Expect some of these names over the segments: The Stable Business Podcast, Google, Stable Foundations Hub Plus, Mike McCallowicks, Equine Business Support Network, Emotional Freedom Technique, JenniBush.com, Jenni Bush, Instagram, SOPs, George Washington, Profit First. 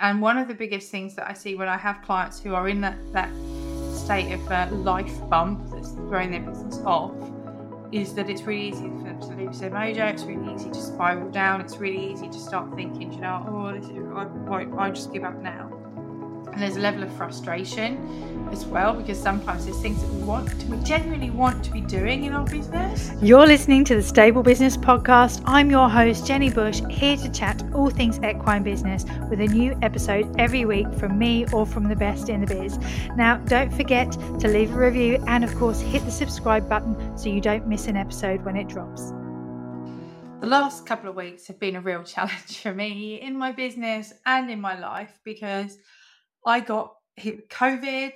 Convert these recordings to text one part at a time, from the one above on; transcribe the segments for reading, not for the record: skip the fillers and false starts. And one of the biggest things that I see when I have clients who are in that state of life bump that's throwing their business off is that it's really easy for them to lose their mojo. It's really easy to spiral down. It's really easy to start thinking, you know, I just give up now. And there's a level of frustration as well, because sometimes there's things that we genuinely want to be doing in our business. You're listening to the Stable Business Podcast. I'm your host, Jenni Bush, here to chat all things equine business with a new episode every week from me or from the best in the biz. Now, don't forget to leave a review and, of course, hit the subscribe button so you don't miss an episode when it drops. The last couple of weeks have been a real challenge for me in my business and in my life, because I got hit with COVID.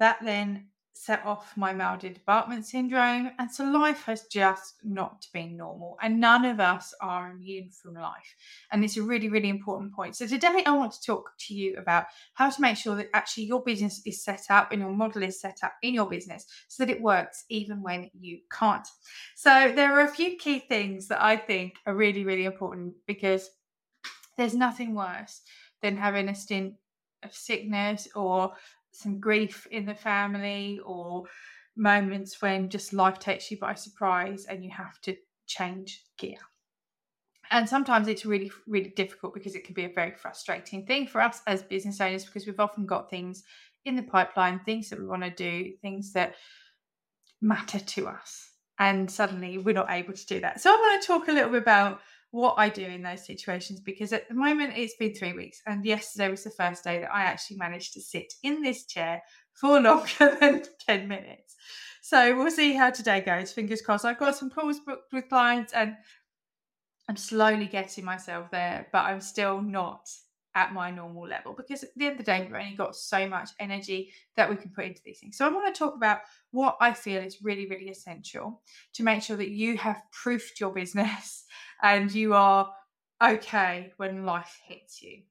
That then set off my mal-de-department syndrome. And so life has just not been normal. And none of us are immune from life. And it's a really, really important point. So today I want to talk to you about how to make sure that actually your business is set up and your model is set up in your business so that it works even when you can't. So there are a few key things that I think are really, really important, because there's nothing worse than having a stint of sickness or some grief in the family, or moments when just life takes you by surprise and you have to change gear. And sometimes it's really, really difficult, because it can be a very frustrating thing for us as business owners, because we've often got things in the pipeline, things that we want to do, things that matter to us, and suddenly we're not able to do that. So I want to talk a little bit about what I do in those situations, because at the moment it's been 3 weeks, and yesterday was the first day that I actually managed to sit in this chair for longer than 10 minutes. So we'll see how today goes. Fingers crossed. I've got some calls booked with clients and I'm slowly getting myself there, but I'm still not at my normal level, because at the end of the day we've only got so much energy that we can put into these things. So I want to talk about what I feel is really, really essential to make sure that you have proofed your business and you are okay when life hits you,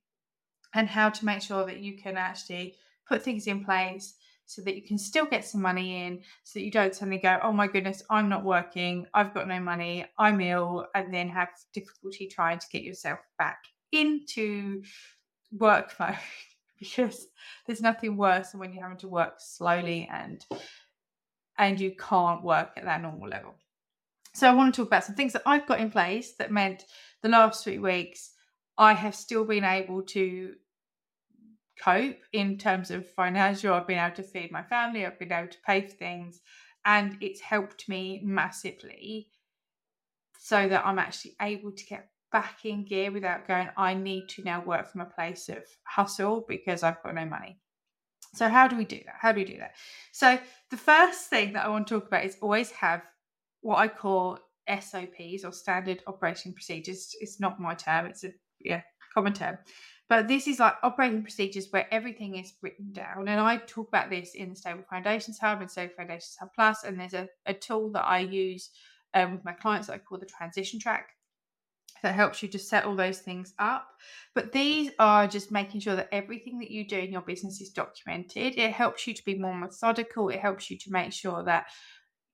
and how to make sure that you can actually put things in place so that you can still get some money in, so that you don't suddenly go, oh my goodness, I'm not working, I've got no money, I'm ill, and then have difficulty trying to get yourself back into work mode, because there's nothing worse than when you're having to work slowly and you can't work at that normal level. So I want to talk about some things that I've got in place that meant the last 3 weeks I have still been able to cope in terms of financial. I've been able to feed my family, I've been able to pay for things, and it's helped me massively so that I'm actually able to get back in gear without going, I need to now work from a place of hustle because I've got no money. So how do we do that? So the first thing that I want to talk about is always have what I call SOPs, or standard operating procedures. It's not my term, it's a common term. But this is like operating procedures where everything is written down. And I talk about this in the Stable Foundations Hub and Stable Foundations Hub Plus. And there's a tool that I use with my clients that I call the transition track, that helps you to set all those things up. But these are just making sure that everything that you do in your business is documented. It helps you to be more methodical. It helps you to make sure that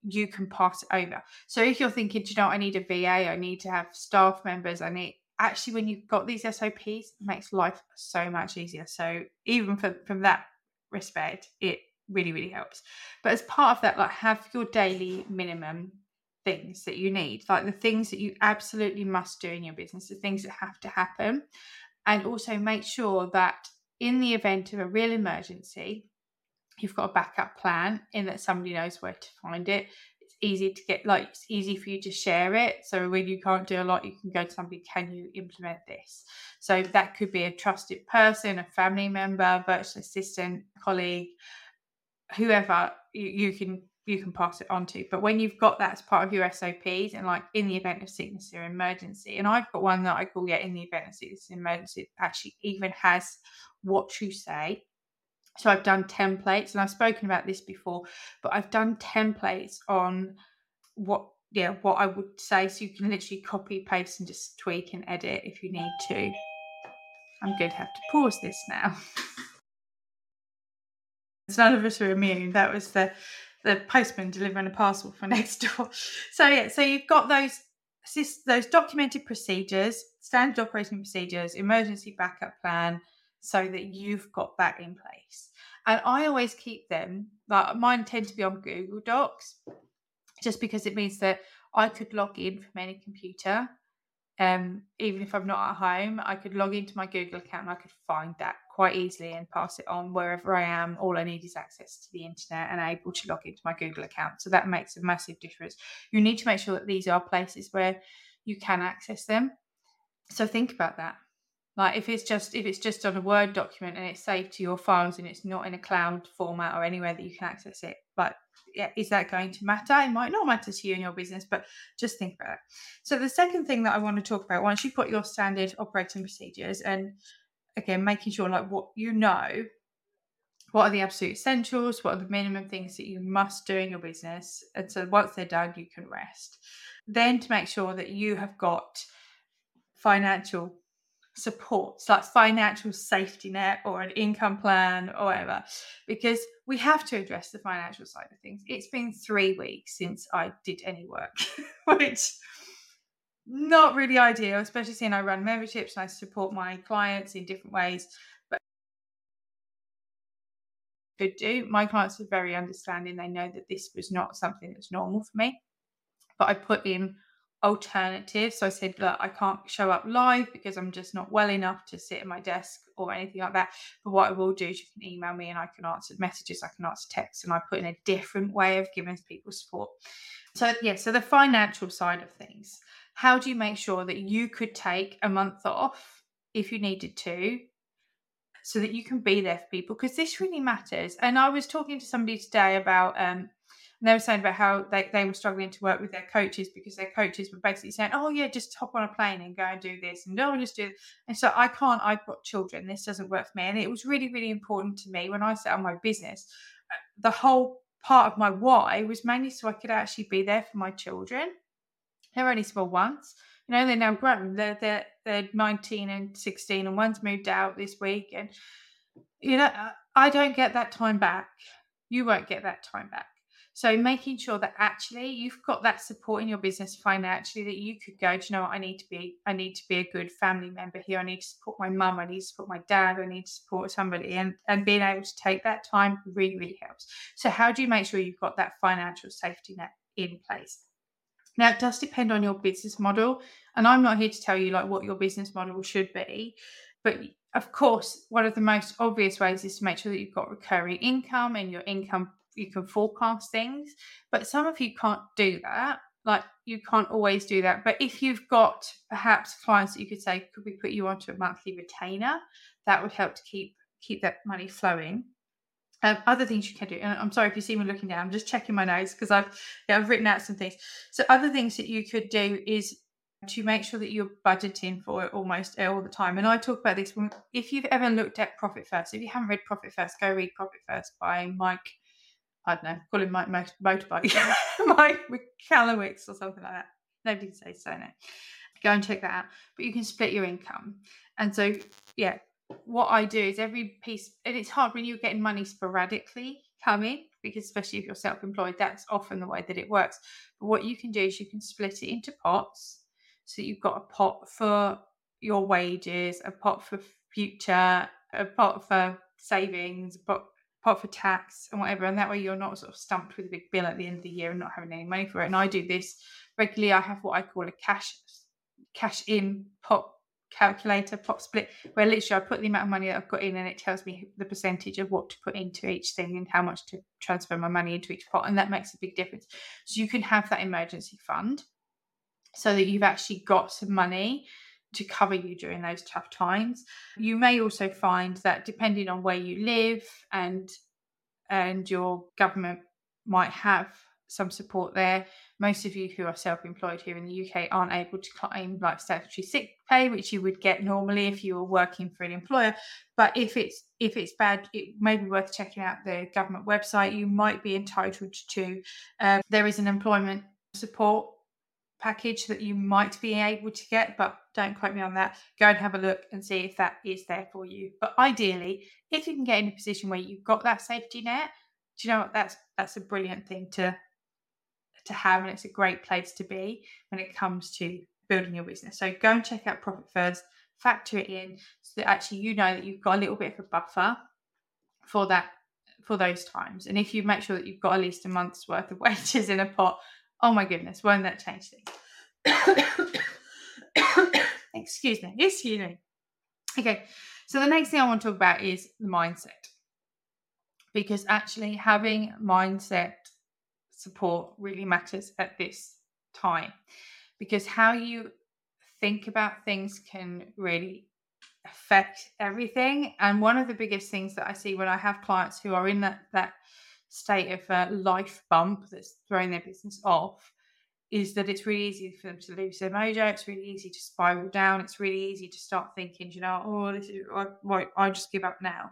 you can pass it over. So if you're thinking, do you know, I need a VA, I need to have staff members, I need, actually when you've got these SOPs, it makes life so much easier. So even from that respect, it really, really helps. But as part of that, like, have your daily minimum things that you need, like the things that you absolutely must do in your business, the things that have to happen. And also make sure that in the event of a real emergency, you've got a backup plan, in that somebody knows where to find it. It's easy to get, like, it's easy for you to share it. So when you can't do a lot, you can go to somebody, can you implement this? So that could be a trusted person, a family member, virtual assistant, colleague, whoever you can pass it on to. But when you've got that as part of your SOPs, and like in the event of sickness or emergency, and I've got one that I call in the event of sickness or emergency, it actually even has what you say. So I've done templates, and I've spoken about this before, but I've done templates on what I would say. So you can literally copy, paste, and just tweak and edit if you need to. I'm going to have to pause this now. None of us are immune. That was the postman delivering a parcel from next door. So you've got those documented procedures, standard operating procedures, emergency backup plan, so that you've got that in place. And I always keep them, like mine tend to be on Google Docs, just because it means that I could log in from any computer. Even if I'm not at home, I could log into my Google account and I could find that quite easily and pass it on wherever I am. All I need is access to the internet and able to log into my Google account. So that makes a massive difference. You need to make sure that these are places where you can access them. So think about that. Like if it's just on a Word document and it's saved to your files and it's not in a cloud format or anywhere that you can access it, but yeah, is that going to matter? It might not matter to you and your business, but just think about it. So the second thing that I want to talk about, once you've got your standard operating procedures, and again, making sure like what you know, what are the absolute essentials, what are the minimum things that you must do in your business, and so once they're done, you can rest. Then to make sure that you have got financial supports, like financial safety net or an income plan or whatever, because we have to address the financial side of things. It's been 3 weeks since I did any work, which not really ideal, especially seeing I run memberships and I support my clients in different ways. But could do. My clients are very understanding. They know that this was not something that's normal for me, but I put in alternatives. So I said, look, I can't show up live because I'm just not well enough to sit at my desk or anything like that. But what I will do is you can email me and I can answer messages, I can answer texts, and I put in a different way of giving people support. So yeah, so the financial side of things. How do you make sure that you could take a month off if you needed to, so that you can be there for people? Because this really matters. And I was talking to somebody today about and they were saying about how they were struggling to work with their coaches because their coaches were basically saying, oh, yeah, just hop on a plane and go and do this. And no, just do this. And so I've got children. This doesn't work for me. And it was really, really important to me when I set up my business. The whole part of my why was mainly so I could actually be there for my children. They're only small ones. You know, they're now grown. They're 19 and 16, and one's moved out this week. And, you know, I don't get that time back. You won't get that time back. So making sure that actually you've got that support in your business financially, that you could go, do you know what, I need to be a good family member here. I need to support my mum. I need to support my dad. I need to support somebody. And being able to take that time really, really helps. So how do you make sure you've got that financial safety net in place? Now, it does depend on your business model. And I'm not here to tell you like what your business model should be. But of course, one of the most obvious ways is to make sure that you've got recurring income and your income, you can forecast things, but some of you can't do that. Like you can't always do that. But if you've got perhaps clients that you could say, could we put you onto a monthly retainer? That would help to keep that money flowing. Other things you can do, and I'm sorry if you see me looking down, I'm just checking my notes because I've written out some things. So other things that you could do is to make sure that you're budgeting for it almost all the time. And I talk about this when, if you've ever looked at Profit First, if you haven't read Profit First, go read Profit First by Mike, I don't know, call him Mike Motorbike, Mike McCallowicks or something like that. Nobody can say so now. Go and check that out. But you can split your income. And so, yeah, what I do is every piece, and it's hard when you're getting money sporadically coming, because especially if you're self-employed, that's often the way that it works. But what you can do is you can split it into pots. So you've got a pot for your wages, a pot for future, a pot for savings, a pot for tax and whatever, and that way you're not sort of stumped with a big bill at the end of the year and not having any money for it. And I do this regularly. I have what I call a cash in pot calculator, pot split, where literally I put the amount of money that I've got in and it tells me the percentage of what to put into each thing and how much to transfer my money into each pot, and that makes a big difference. So you can have that emergency fund so that you've actually got some money to cover you during those tough times. You may also find that depending on where you live and your government might have some support there. Most of you who are self-employed here in the UK aren't able to claim like statutory sick pay, which you would get normally if you were working for an employer. But if it's bad, it may be worth checking out the government website. You might be entitled to there is an employment support package that you might be able to get, but don't quote me on that. Go and have a look and see if that is there for you. But ideally, if you can get in a position where you've got that safety net, do you know what? That's a brilliant thing to have, and it's a great place to be when it comes to building your business. So go and check out Profit First, factor it in so that actually you know that you've got a little bit of a buffer for that, for those times. And if you make sure that you've got at least a month's worth of wages in a pot, oh my goodness, won't that change things? Excuse me. Okay, so the next thing I want to talk about is the mindset, because actually having mindset support really matters at this time, because how you think about things can really affect everything. And one of the biggest things that I see when I have clients who are in that state of life bump that's throwing their business off is that it's really easy for them to lose their mojo. It's really easy to spiral down. It's really easy to start thinking, you know, I just give up now.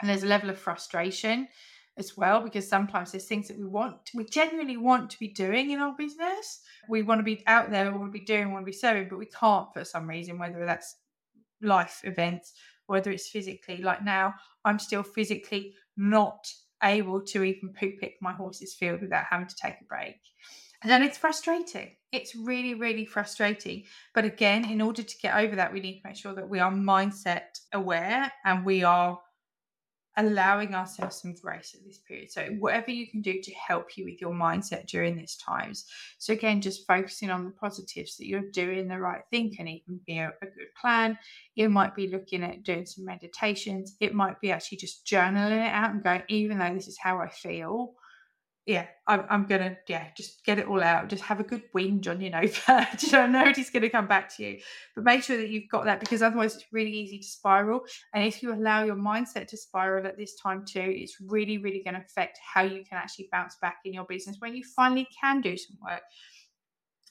And there's a level of frustration as well, because sometimes there's things that we genuinely want to be doing in our business. We want to be out there, we want to be doing, we want to be serving, but we can't for some reason, whether that's life events, whether it's physically. Like now, I'm still physically not able to even poo pick my horse's field without having to take a break. And then it's frustrating. It's really, really frustrating. But again, in order to get over that, we need to make sure that we are mindset aware and we are allowing ourselves some grace at this period. So whatever you can do to help you with your mindset during these times. So again, just focusing on the positives, that you're doing the right thing can even be a good plan. It might be looking at doing some meditations. It might be actually just journaling it out and going, even though this is how I feel, I'm gonna just get it all out. Just have a good whinge on your notepad. You know, nobody's gonna come back to you. But make sure that you've got that, because otherwise it's really easy to spiral. And if you allow your mindset to spiral at this time too, it's really, really gonna affect how you can actually bounce back in your business when you finally can do some work.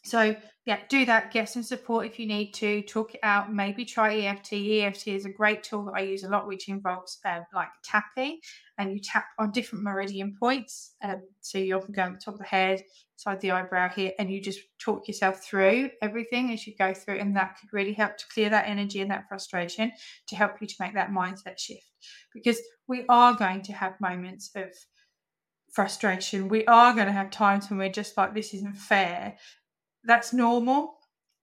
So yeah, do that. Get some support if you need to. Talk it out. Maybe try EFT. EFT is a great tool that I use a lot, which involves like tapping, and you tap on different meridian points. So you often go on the top of the head, side the eyebrow here, and you just talk yourself through everything as you go through, and that could really help to clear that energy and that frustration to help you to make that mindset shift. Because we are going to have moments of frustration. We are going to have times when we're just like, this isn't fair. That's normal,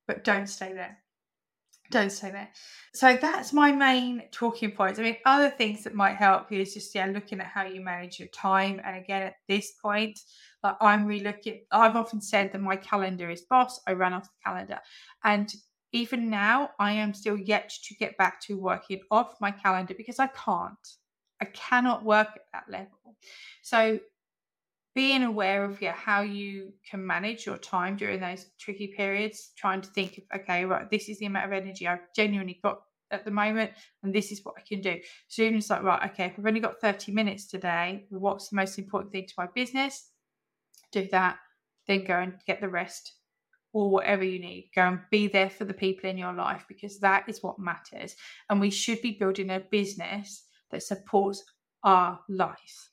but don't stay there. So that's my main talking points. I mean, other things that might help is just looking at how you manage your time. And again, at this point, like I've often said that my calendar is boss. I run off the calendar, and even now I am still yet to get back to working off my calendar, because I cannot work at that level. So being aware of how you can manage your time during those tricky periods, trying to think of, okay, right, this is the amount of energy I've genuinely got at the moment, and this is what I can do. So even it's like, right, okay, if I've only got 30 minutes today, what's the most important thing to my business? Do that, then go and get the rest, or whatever you need. Go and be there for the people in your life, because that is what matters. And we should be building a business that supports our life.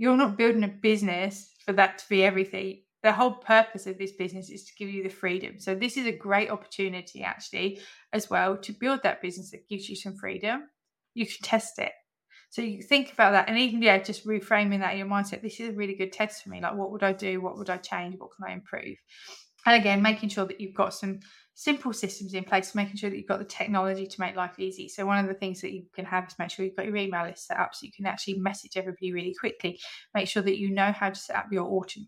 You're not building a business for that to be everything. The whole purpose of this business is to give you the freedom. So this is a great opportunity actually as well to build that business that gives you some freedom. You can test it. So you think about that, and even just reframing that in your mindset. This is a really good test for me. Like, what would I do? What would I change? What can I improve? And again, making sure that you've got some simple systems in place, making sure that you've got the technology to make life easy. So one of the things that you can have is make sure you've got your email list set up so you can actually message everybody really quickly. Make sure that you know how to set up your auto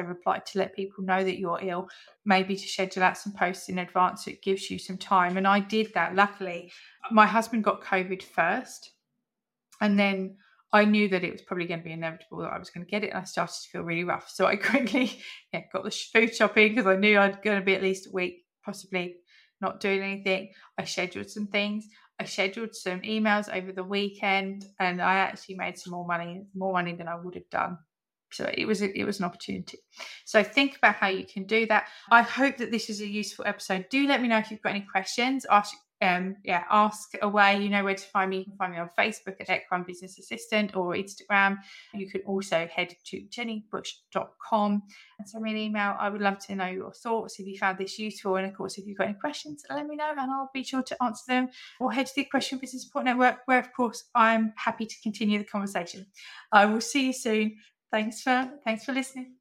reply to let people know that you're ill, maybe to schedule out some posts in advance so it gives you some time. And I did that. Luckily, my husband got COVID first, and then I knew that it was probably going to be inevitable that I was going to get it, and I started to feel really rough. So I quickly got the food shopping, because I knew I'd going to be at least a week possibly not doing anything. I scheduled some emails over the weekend, and I actually made some more money than I would have done. So it was an opportunity. So think about how you can do that. I hope that this is a useful episode. Do let me know if you've got any questions. Ask away. You know where to find me. You can find me on Facebook at Equine Business Assistant, or Instagram. You can also head to JenniBush.com and send me an email. I would love to know your thoughts if you found this useful. And of course, if you've got any questions, let me know and I'll be sure to answer them. Or head to the Equine Business Support Network, where of course I'm happy to continue the conversation. I will see you soon. Thanks for listening.